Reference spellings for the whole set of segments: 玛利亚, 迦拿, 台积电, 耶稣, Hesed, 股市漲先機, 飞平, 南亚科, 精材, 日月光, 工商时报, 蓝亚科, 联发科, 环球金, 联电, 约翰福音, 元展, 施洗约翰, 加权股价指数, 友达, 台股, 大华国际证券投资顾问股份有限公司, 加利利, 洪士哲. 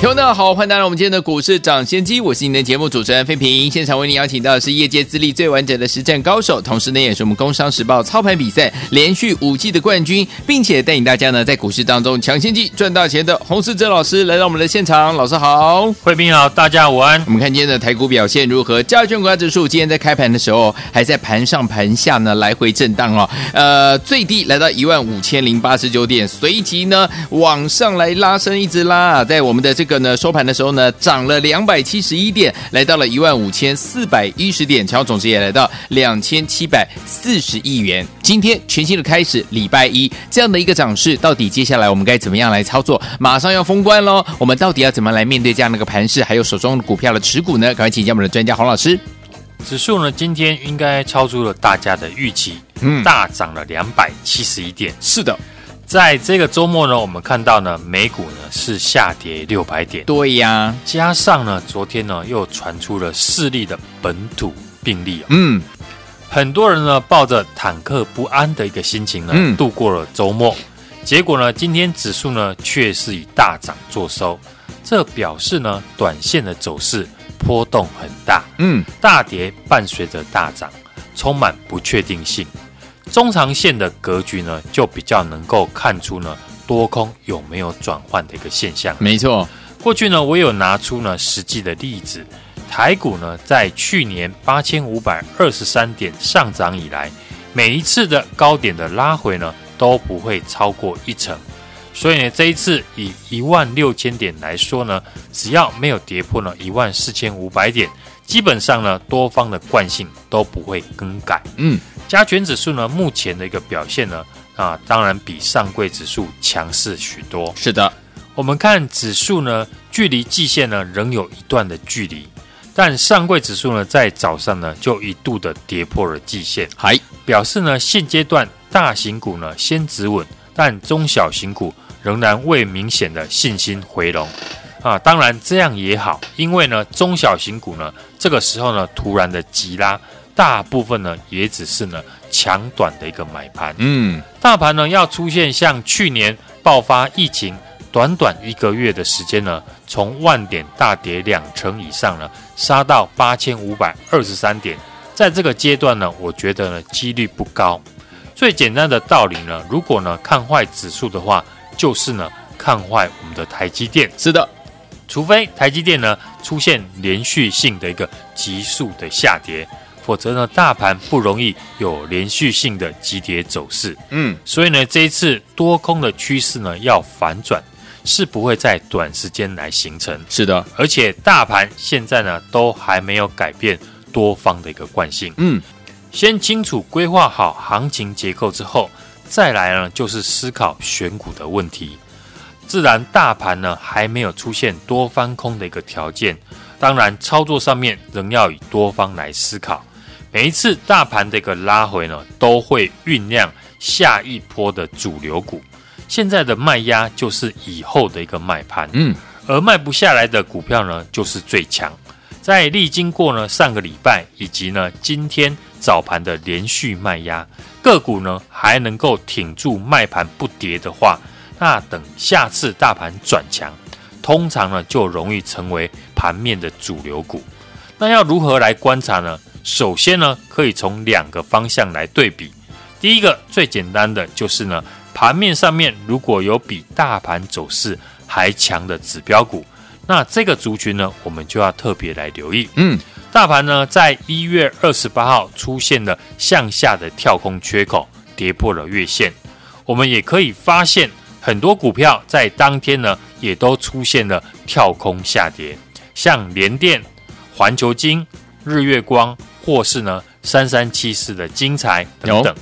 听众们好，欢迎来到我们今天的股市涨先机，我是您的节目主持人飞平。现场为您邀请到的是业界资历最完整的实战高手，同时呢也是我们工商时报操盘比赛连续5季的冠军，并且带领大家呢在股市当中抢先机赚大钱的洪士哲老师来到我们的现场。老师好。飞平好，大家午安。我们看今天的台股表现如何？加权股价指数今天在开盘的时候还在盘上盘下呢来回震荡哦，最低来到15089点，随即呢往上来拉升，一直拉，在我们的这个呢收盘的时候呢涨了271点，来到了15410点，成交总值也来到2740亿元。今天全新的开始，礼拜一这样的一个涨势，到底接下来我们该怎么样来操作？马上要封关咯，我们到底要怎么来面对这样的一个盘势，还有手中股票的持股呢？赶快请教我们的专家洪老师。指数呢今天应该超出了大家的预期，大涨了271点。是的，在这个周末呢，我们看到呢，美股呢是下跌600点。对呀，加上呢，昨天呢又传出了4例的本土病例，很多人呢抱着忐忑不安的一个心情呢，度过了周末。结果呢，今天指数呢却是以大涨作收，这表示呢，短线的走势波动很大，大跌伴随着大涨，充满不确定性。中长线的格局呢，就比较能够看出呢多空有没有转换的一个现象。没错，过去呢我有拿出呢实际的例子，台股呢在去年8523点上涨以来，每一次的高点的拉回呢都不会超过1成，所以呢这一次以16000点来说呢，只要没有跌破呢14500点，基本上呢多方的惯性都不会更改。加权指数呢目前的一个表现呢当然比上柜指数强势许多。是的，我们看指数呢距离季线呢仍有一段的距离，但上柜指数呢在早上呢就一度的跌破了季线，表示呢现阶段大型股呢先止稳，但中小型股仍然未明显的信心回笼。当然这样也好，因为呢中小型股呢这个时候呢突然的急拉，大部分呢也只是呢强短的一个买盘。大盘呢要出现像去年爆发疫情短短1个月的时间呢，从1000点大跌2成以上呢，杀到8523点，在这个阶段呢，我觉得呢几率不高。最简单的道理呢，如果呢看坏指数的话，就是呢看坏我们的台积电。是的，除非台积电呢出现连续性的一个急速的下跌，否则呢，大盘不容易有连续性的急跌走势。所以呢，这一次多空的趋势呢要反转，是不会在短时间来形成。是的，而且大盘现在呢都还没有改变多方的一个惯性。先清楚规划好行情结构之后，再来呢就是思考选股的问题。自然大盘呢还没有出现多翻空的一个条件，当然操作上面仍要以多方来思考。每一次大盘的一个拉回呢，都会酝酿下一波的主流股。现在的卖压就是以后的一个卖盘，而卖不下来的股票呢，就是最强。在历经过呢上个礼拜以及呢今天早盘的连续卖压，个股呢还能够挺住卖盘不跌的话，那等下次大盘转强，通常呢就容易成为盘面的主流股。那要如何来观察呢？首先呢，可以从2个方向来对比。第一个最简单的就是呢，盘面上面如果有比大盘走势还强的指标股，那这个族群呢，我们就要特别来留意。大盘呢在1月28号出现了向下的跳空缺口，跌破了月线。我们也可以发现很多股票在当天呢，也都出现了跳空下跌，像联电、环球金、日月光，或是呢3374的精材等等。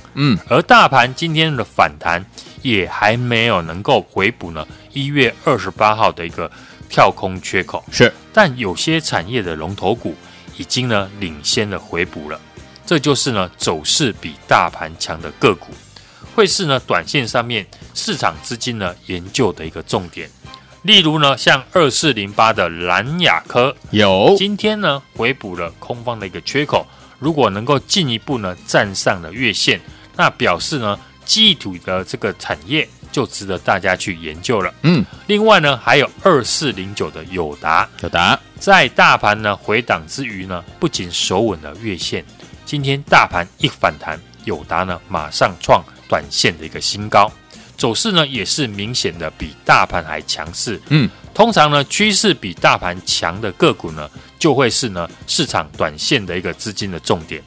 而大盘今天的反弹也还没有能够回补呢1月28号的一个跳空缺口。是，但有些产业的龙头股已经呢领先的回补了。这就是呢走势比大盘强的个股，会是呢短线上面市场资金呢研究的一个重点。例如呢像2408的蓝亚科，有今天呢回补了空方的一个缺口，如果能够进一步呢站上了月线，那表示呢记忆体的这个产业就值得大家去研究了。另外呢还有2409的友达在大盘呢回档之余呢，不仅守稳了月线，今天大盘一反弹，友达呢马上创短线的一个新高，走势呢也是明显的比大盘还强势。通常呢趋势比大盘强的个股呢，就会是呢市场短线的一个资金的重点。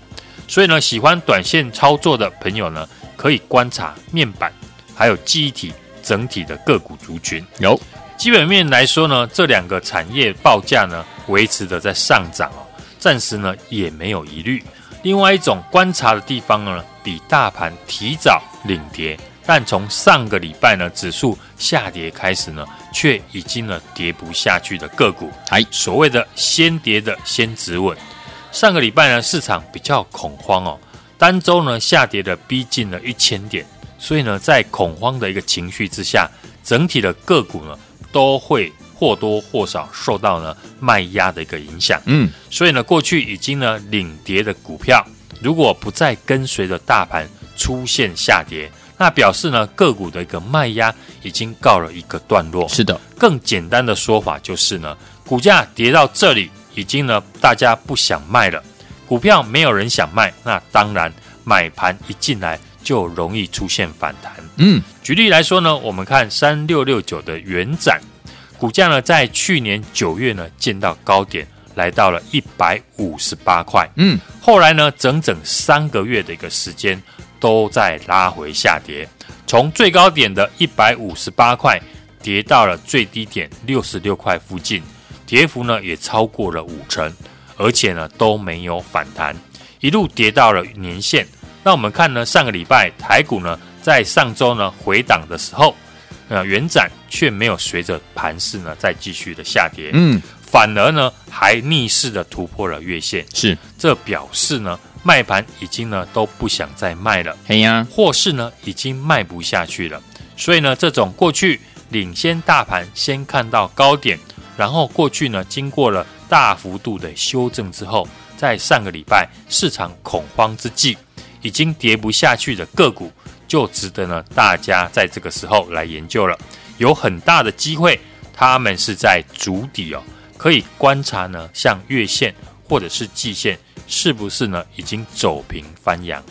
所以呢喜欢短线操作的朋友呢，可以观察面板还有记忆体整体的个股族群。有基本面来说呢，这两个产业报价呢维持的在上涨哦，暂时呢也没有疑虑。另外一种观察的地方呢，比大盘提早领跌，但从上个礼拜呢指数下跌开始呢，却已经呢跌不下去的个股，所谓的先跌的先止稳。上个礼拜呢市场比较恐慌哦，单周呢下跌的逼近了1000点，所以呢在恐慌的一个情绪之下，整体的个股呢都会或多或少受到呢卖压的一个影响。所以呢过去已经呢领跌的股票，如果不再跟随着大盘出现下跌，那表示呢个股的一个卖压已经告了一个段落。是的，更简单的说法就是呢，股价跌到这里已经呢大家不想卖了，股票没有人想卖，那当然买盘一进来就容易出现反弹。举例来说呢，我们看3669的元展，股价呢在去年9月呢见到高点，来到了158块。后来呢整整3个月的一个时间都在拉回下跌，从最高点的158块跌到了最低点66块附近，跌幅呢也超过了50%，而且呢都没有反弹，一路跌到了年线。那我们看呢上个礼拜台股呢在上周呢回档的时候，元展却没有随着盘势呢再继续的下跌，反而呢还逆势的突破了月线。是，这表示呢卖盘已经呢都不想再卖了，或是呢已经卖不下去了。所以呢这种过去领先大盘先看到高点，然后过去呢经过了大幅度的修正之后，在上个礼拜市场恐慌之际已经跌不下去的个股，就值得呢大家在这个时候来研究了。有很大的机会他们是在筑底哦，可以观察呢，像月线或者是季线是不是呢已经走平翻扬。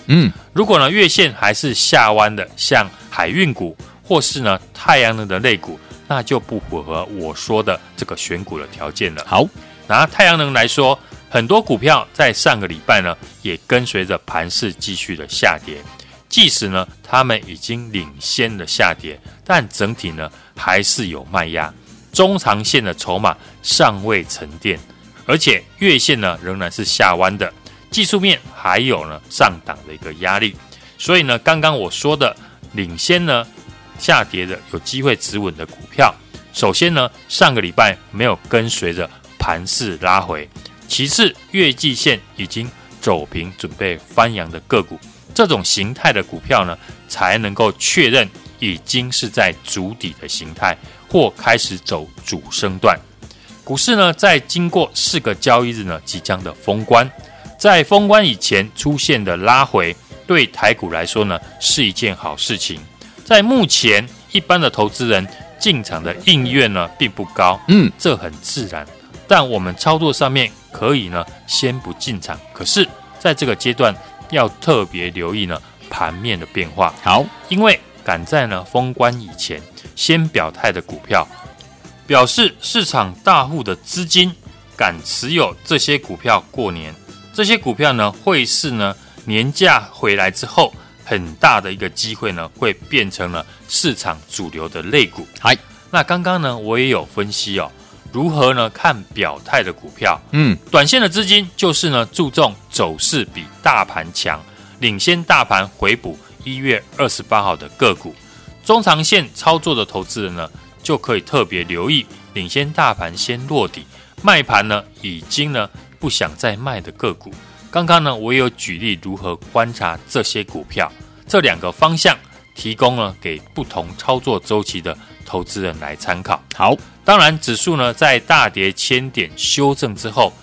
如果呢月线还是下弯的，像海运股或是呢太阳能的类股，那就不符合我说的这个选股的条件了。好，拿太阳能来说，很多股票在上个礼拜呢也跟随着盘势继续的下跌，即使呢他们已经领先的下跌，但整体呢还是有卖压，中长线的筹码尚未沉淀，而且月线呢仍然是下弯的，技术面还有呢上档的一个压力。所以呢刚刚我说的领先呢下跌的有机会止稳的股票，首先呢上个礼拜没有跟随着盘势拉回，其次月季线已经走平准备翻扬的个股，这种形态的股票呢才能够确认已经是在筑底的形态，或开始走主升段。股市呢在经过4个交易日呢即将的封关，在封关以前出现的拉回，对台股来说呢是一件好事情。在目前一般的投资人进场的意愿呢并不高，这很自然，但我们操作上面可以呢先不进场，可是在这个阶段要特别留意呢盘面的变化。好，因为赶在呢封关以前先表态的股票，表示市场大户的资金敢持有这些股票过年。这些股票呢会是呢年假回来之后很大的一个机会呢会变成了市场主流的类股。那刚刚呢我也有分析哦，如何呢看表态的股票。短线的资金就是呢注重走势比大盘强，领先大盘回补1月28号的个股。中长线操作的投资人呢就可以特别留意领先大盘先落底，卖盘呢已经呢不想再卖的个股，刚刚呢，我也有举例如何观察这些股票，这两个方向提供了给不同操作周期的投资人来参考。好，当然指数呢在大跌千点修正之后，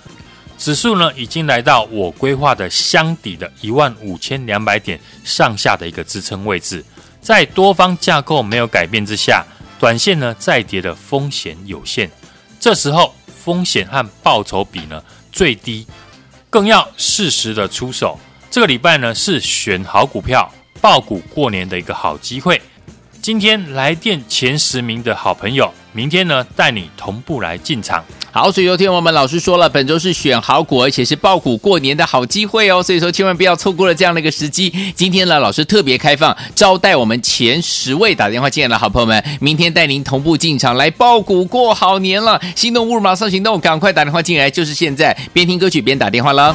指数呢已经来到我规划的箱底的15200点上下的一个支撑位置，在多方架构没有改变之下，短线呢再跌的风险有限，这时候风险和报酬比呢最低，更要适时的出手。这个礼拜呢是选好股票抱股过年的一个好机会，今天来电前10名的好朋友，明天呢带你同步来进场。好，所以昨天我们老师说了，本周是选好股，而且是抱股过年的好机会哦，所以说千万不要错过了这样的一个时机。今天呢，老师特别开放招待我们前10位打电话进来的好朋友们，明天带您同步进场来抱股过好年了。心动不如马上行动，赶快打电话进来，就是现在，边听歌曲边打电话了。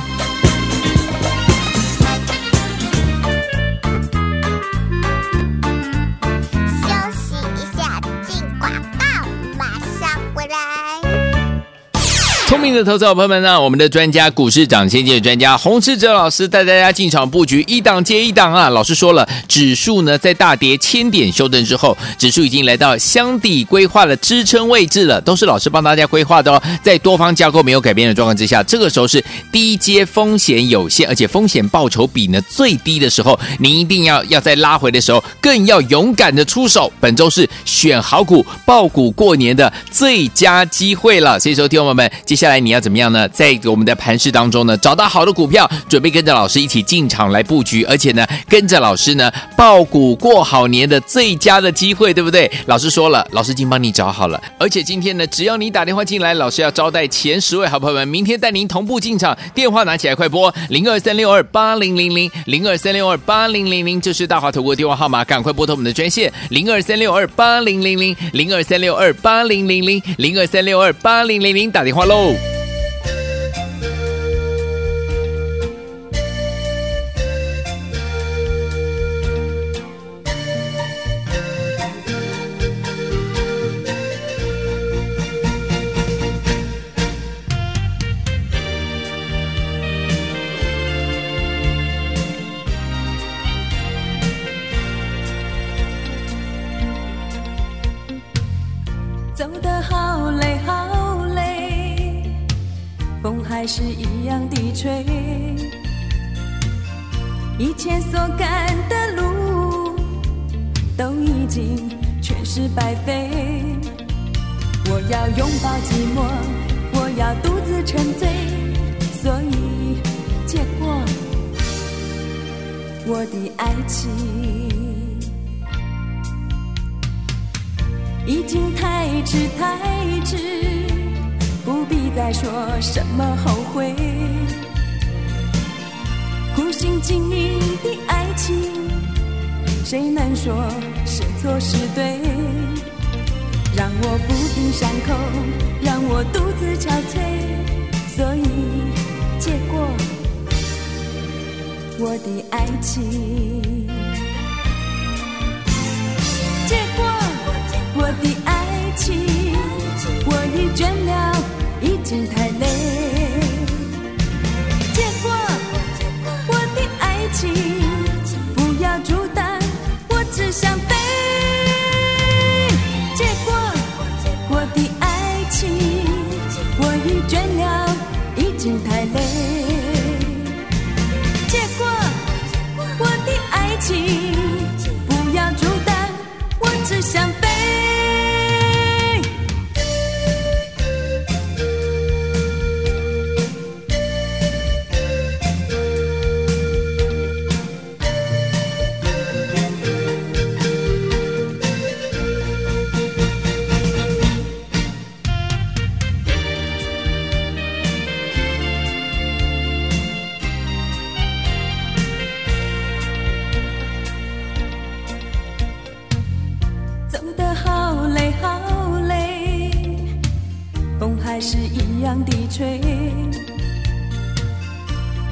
聪明的投资好朋友们呢，我们的专家股市长先见专家洪士哲老师带大家进场布局，一档接一档啊。老师说了，指数呢在大跌1000点修正之后，指数已经来到箱底规划的支撑位置了，都是老师帮大家规划的哦。在多方架构没有改变的状况之下，这个时候是低阶风险有限，而且风险报酬比呢最低的时候，您一定要在拉回的时候更要勇敢的出手。本周是选好股抱股过年的最佳机会了，所以说听众朋友们，接下来你要怎么样呢？在我们的盘势当中呢，找到好的股票，准备跟着老师一起进场来布局，而且呢，跟着老师呢，抱股过好年的最佳的机会，对不对？老师说了，老师已经帮你找好了，而且今天呢，只要你打电话进来，老师要招待前10位好朋友们，明天带您同步进场。电话拿起来，快拨023628000 023628000，这是大华投顾电话号码，赶快拨通我们的专线023628000 023628000 023628000，打电话喽。走得好累好累，风还是一样地吹，以前所赶的路都已经全是白费。我要拥抱寂寞，我要独自沉醉，所以结果我的爱情已经太迟太迟，不必再说什么后悔。苦心经营的爱情，谁能说是错是对？让我抚平伤口，让我独自憔悴，所以结果我的爱情，结果我的爱情，我已倦了，已经太累。结果，我的爱情，不要阻挡，我只想飞。结果，我的爱情，我已倦了，已经太累。结果，我的爱情，不要阻挡，我只想飞。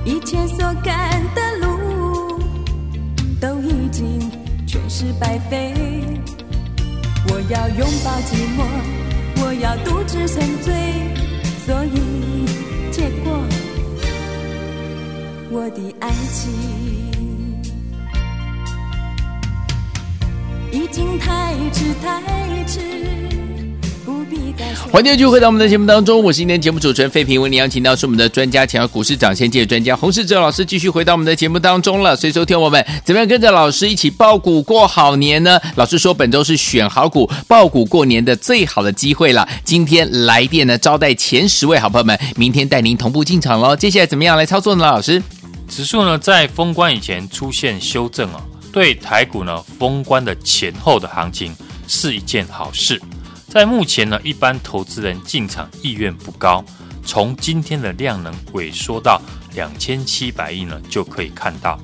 以前所赶的路都已经全是白费。我要拥抱寂寞，我要独自沉醉，所以结果我的爱情已经太迟太迟。欢迎继续回到我们的节目当中，我是今天节目主持人费平，为您邀请到是我们的专家，请到股市涨先机的专家洪士哲老师继续回到我们的节目当中了。所以收听我们怎么样跟着老师一起抱股过好年呢？老师说本周是选好股抱股过年的最好的机会了。今天来电呢招待前10位好朋友们，明天带您同步进场咯。接下来怎么样来操作呢？老师，指数呢在封关以前出现修正哦，对台股呢封关的前后的行情是一件好事。在目前呢，一般投资人进场意愿不高，从今天的量能萎缩到2700亿呢，就可以看到，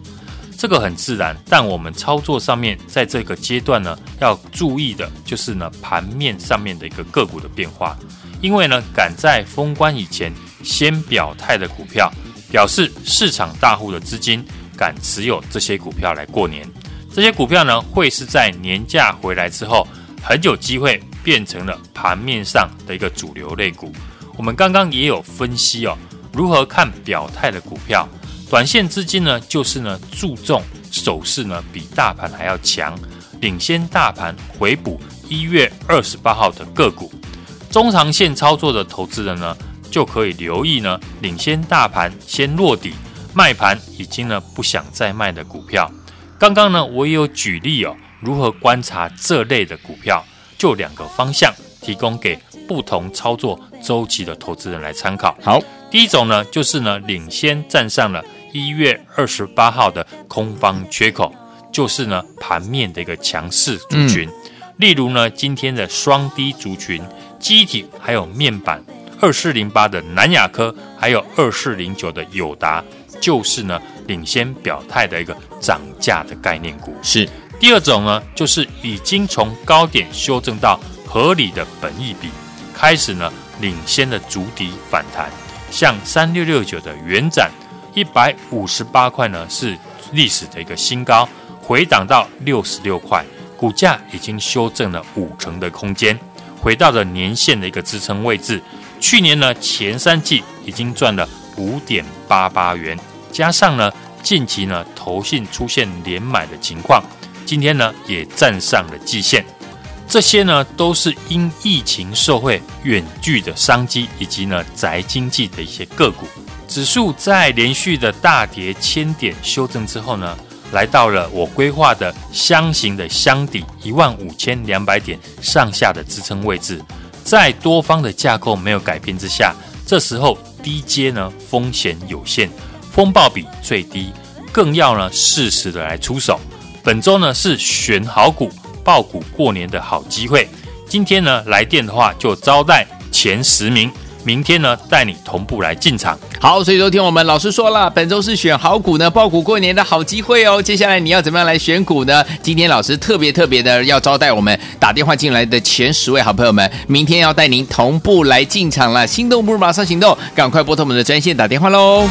这个很自然。但我们操作上面，在这个阶段呢，要注意的就是呢，盘面上面的一个个股的变化，因为呢，赶在封关以前先表态的股票，表示市场大户的资金敢持有这些股票来过年。这些股票呢，会是在年假回来之后，很有机会变成了盘面上的一个主流类股。我们刚刚也有分析哦，如何看表态的股票。短线资金呢，就是呢注重手势呢比大盘还要强，领先大盘回补1月28号的个股。中长线操作的投资人呢，就可以留意呢领先大盘先落底，卖盘已经呢不想再卖的股票。刚刚呢我也有举例哦，如何观察这类的股票。就2个方向提供给不同操作周期的投资人来参考。好，第一种呢，就是呢领先站上了1月28号的空方缺口，就是呢盘面的一个强势族群，例如呢今天的双低族群、记忆体还有面板2408的南亚科，还有2409的友达，就是呢领先表态的一个涨价的概念股。是。第二种呢，就是已经从高点修正到合理的本益比，开始呢领先的筑底反弹，像3669的元展158块呢是历史的一个新高，回档到66块，股价已经修正了5成的空间，回到了年线的一个支撑位置。去年呢前3季已经赚了 5.88 元，加上呢近期呢投信出现连买的情况，今天呢也站上了季线，这些呢都是因疫情受惠远距的商机以及呢宅经济的一些个股。指数在连续的大跌1000点修正之后呢，来到了我规划的箱型的箱底15200点上下的支撑位置，在多方的架构没有改变之下，这时候低阶呢风险有限，风暴比最低，更要呢适时的来出手。本周呢是选好股抱股过年的好机会，今天呢来电的话就招待前10名，明天呢带你同步来进场。好，所以昨天我们老师说了，本周是选好股呢抱股过年的好机会哦。接下来你要怎么样来选股呢？今天老师特别的要招待我们打电话进来的前10位好朋友们，明天要带您同步来进场了。心动不如马上行动，赶快拨通我们的专线打电话喽。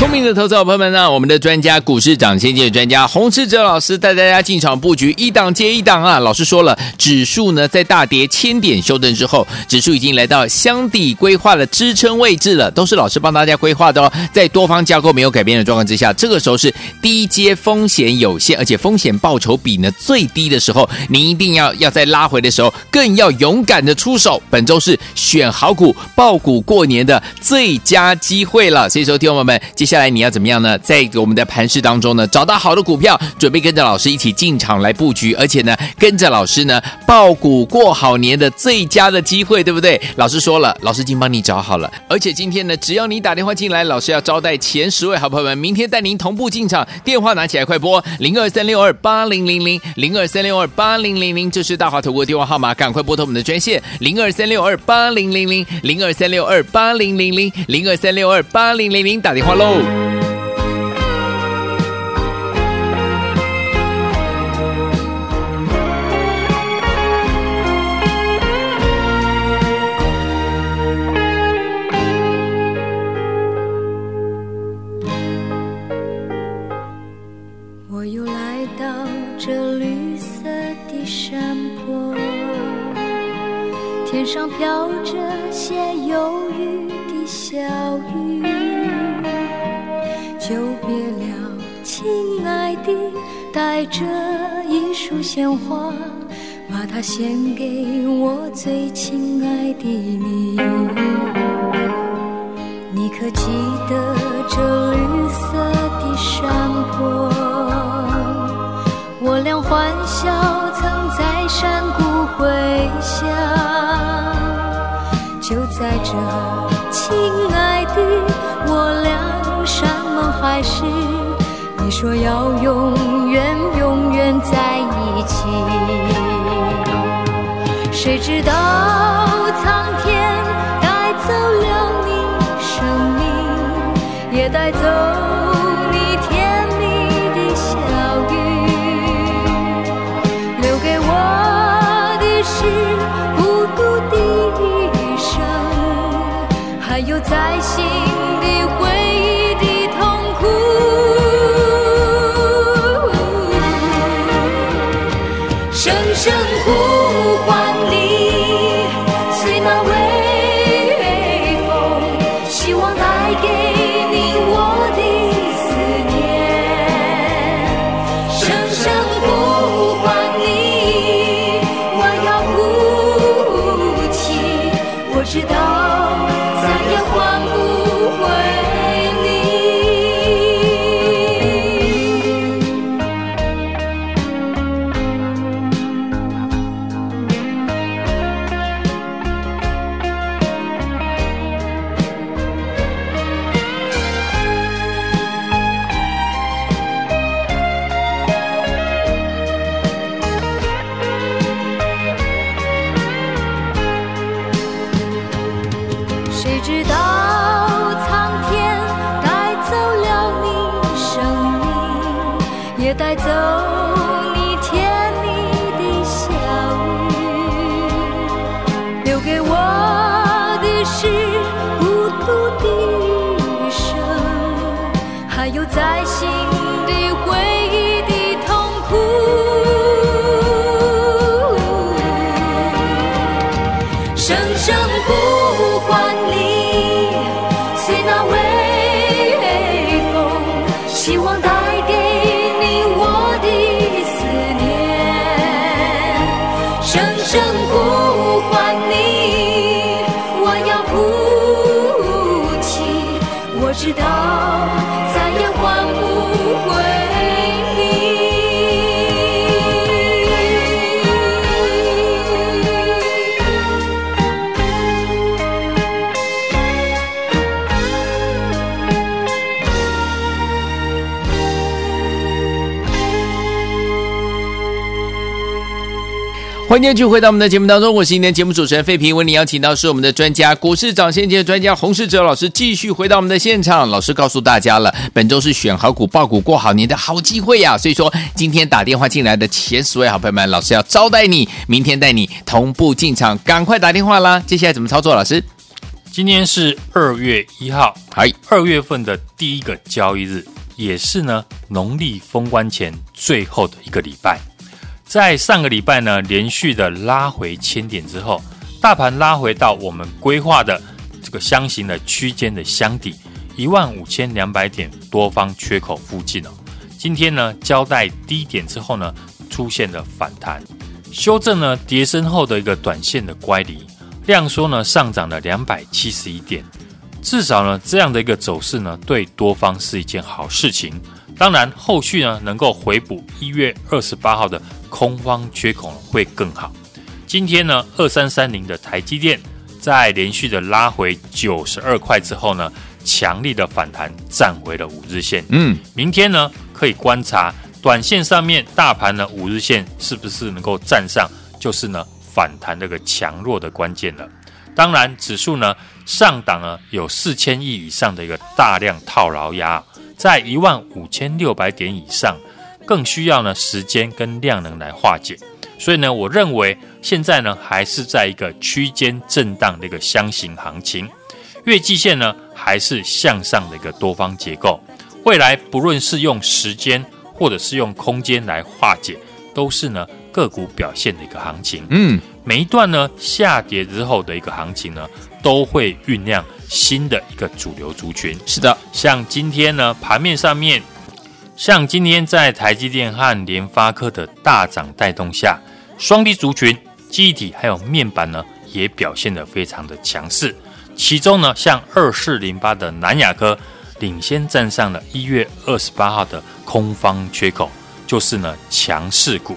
聪明的投资者朋友们呢，我们的专家股市涨先机的专家洪士哲老师带大家进场布局，一档接一档啊。老师说了，指数呢在大跌1000点修正之后，指数已经来到箱底规划的支撑位置了，都是老师帮大家规划的哦。在多方架构没有改变的状况之下，这个时候是低阶风险有限，而且风险报酬比呢最低的时候，您一定要在拉回的时候更要勇敢的出手。本周是选好股抱股过年的最佳机会了，所以说听众们接下来你要怎么样呢？在我们的盘市当中呢，找到好的股票，准备跟着老师一起进场来布局，而且呢，跟着老师呢，抱股过好年的最佳的机会，对不对？老师说了，老师已经帮你找好了，而且今天呢，只要你打电话进来，老师要招待前10位好朋友们，明天带您同步进场。电话拿起来，快拨023628000 023628000，这是大华投顾的电话号码，赶快拨通我们的专线023628000 023628000 023628000，打电话喽。我又来到这绿色天上飘着些忧郁的小雨，久别了亲爱的，带着一束鲜花，把它献给我最亲爱的你。你可记得这绿色的山坡，我俩欢笑曾在山谷回响。就在这亲爱的，我俩山盟海誓，你说要永远永远在一起。谁知道苍天带走了你生命，也带走你甜蜜的笑语，留给我的是孤独的一生，还有在心的回忆。声呼唤你，随那微风，希望带给你我的思念。声声呼唤你，我要哭泣，我知道再也换不回。直到苍天带走了你生命，也带走你甜蜜的笑语，留给我的是孤独的一生，还有在心底回忆的痛苦。声声呼唤你，随那微风，希望带给你我的思念。声声呼唤你，我要哭泣，我知道再也换不回欢迎继续回到我们的节目当中，我是今天节目主持人费平，为您邀请到是我们的专家，股市涨先机的专家洪士哲老师，继续回到我们的现场。老师告诉大家了，本周是选好股、报股过好年的好机会呀、所以说今天打电话进来的前10位好朋友们，老师要招待你，明天带你同步进场，赶快打电话啦！接下来怎么操作？老师，今天是2月1号，2月份的第一个交易日，也是呢农历封关前最后的一个礼拜。在上个礼拜呢，连续的拉回1000点之后，大盘拉回到我们规划的这个箱型的区间的箱底15200点多方缺口附近哦。今天呢，交代低点之后呢，出现了反弹，修正呢跌升后的一个短线的乖离，量缩呢上涨了271点。至少呢，这样的一个走势呢，对多方是一件好事情。当然，后续呢能够回补1月28号的空方缺口会更好。今天呢2330的台积电在连续的拉回92块之后呢，强力的反弹站回了5日线。明天呢可以观察短线上面大盘的5日线是不是能够站上，就是呢反弹这个强弱的关键了。当然，指数呢上档呢有4000亿以上的一个大量套牢压，在15600点以上，更需要呢时间跟量能来化解。所以呢，我认为现在呢还是在一个区间震荡的一个箱型行情，月季线呢还是向上的一个多方结构。未来不论是用时间或者是用空间来化解，都是呢个股表现的一个行情。嗯，每一段呢下跌之后的一个行情呢，都会酝酿新的一个主流族群。是的，像今天呢盘面上面，像今天在台积电和联发科的大涨带动下，双低族群记忆体还有面板呢也表现得非常的强势。其中呢像2408的南亚科领先站上了1月28号的空方缺口，就是呢强势股。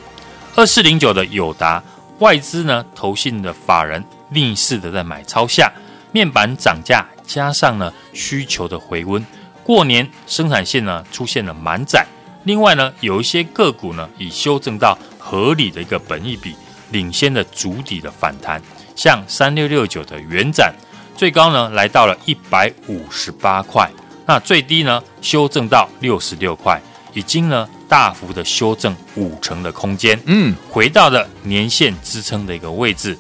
2409的友达，外资呢投信的法人逆势的在买超下，面板涨价加上呢需求的回温，过年生产线呢出现了满载。另外呢有一些个股呢已修正到合理的一个本益比，领先的主底的反弹，像3669的元展最高呢来到了158块，那最低呢修正到66块，已经呢大幅的修正50%的空间，回到了年线支撑的一个位置。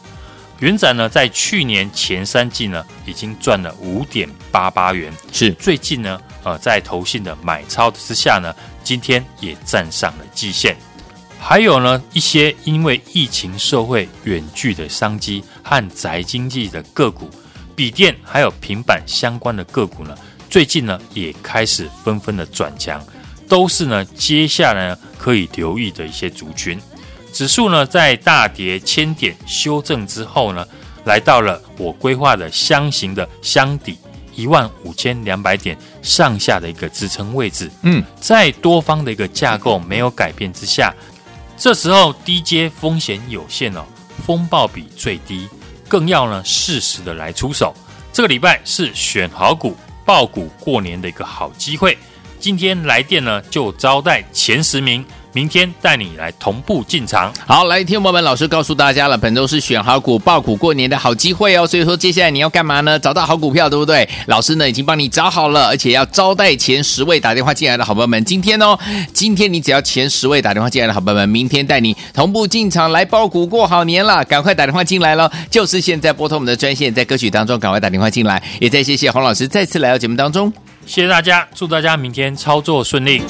元展呢在去年前三季呢已经赚了 5.88 元，是最近呢在投信的买超之下呢，今天也站上了季线。还有呢一些因为疫情社会远距的商机和宅经济的个股，笔电还有平板相关的个股呢，最近呢也开始纷纷的转强，都是呢接下来呢可以留意的一些族群。指数呢在大跌1000点修正之后呢，来到了我规划的箱型的箱底15200点上下的一个支撑位置。在多方的一个架构没有改变之下，这时候低阶风险有限哦，风暴比最低，更要呢适时的来出手。这个礼拜是选好股、爆股过年的一个好机会。今天来电呢就招待前10名，明天带你来同步进场。好，来听我们老师告诉大家了，本周是选好股、爆股过年的好机会哦。所以说接下来你要干嘛呢？找到好股票，对不对？老师呢已经帮你找好了，而且要招待前10位打电话进来的好朋友们。今天你只要前10位打电话进来的好朋友们，明天带你同步进场来爆股过好年了，赶快打电话进来了，就是现在拨通我们的专线，在歌曲当中赶快打电话进来。也再谢谢洪老师再次来到节目当中，谢谢大家，祝大家明天操作顺利。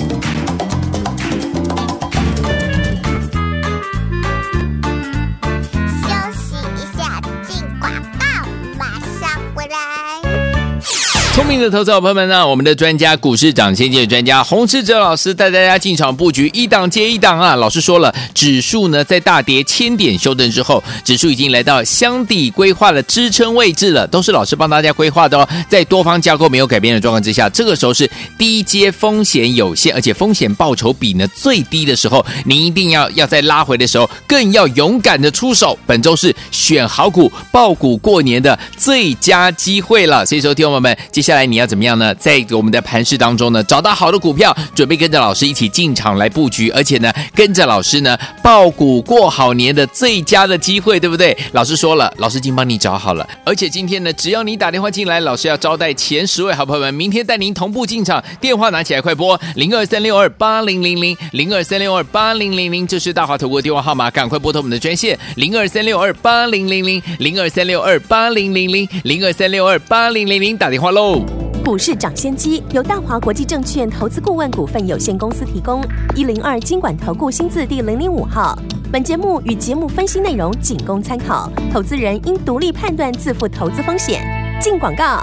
聪明的投资者朋友们呢，我们的专家股市长先见的专家洪士哲老师带大家进场布局，一档接一档啊。老师说了，指数呢在大跌1000点修正之后，指数已经来到箱底规划的支撑位置了，都是老师帮大家规划的哦。在多方架构没有改变的状况之下，这个时候是低阶风险有限，而且风险报酬比呢最低的时候，您一定要在拉回的时候更要勇敢的出手。本周是选好股、爆股过年的最佳机会了。所以说听我们接下来你要怎么样呢？在我们的盘市当中呢，找到好的股票，准备跟着老师一起进场来布局，而且呢，跟着老师呢，爆股过好年的最佳的机会，对不对？老师说了，老师已经帮你找好了，而且今天呢，只要你打电话进来，老师要招待前10位好朋友们，明天带您同步进场。电话拿起来，快拨023628000 023628000，这是大华投顾电话号码，赶快拨通我们的专线023628000 023628000 023628000，打电话喽。股市涨先机由大华国际证券投资顾问股份有限公司提供，102金管投顾新字第005号。本节目与节目分析内容仅供参考，投资人应独立判断，自负投资风险。进广告。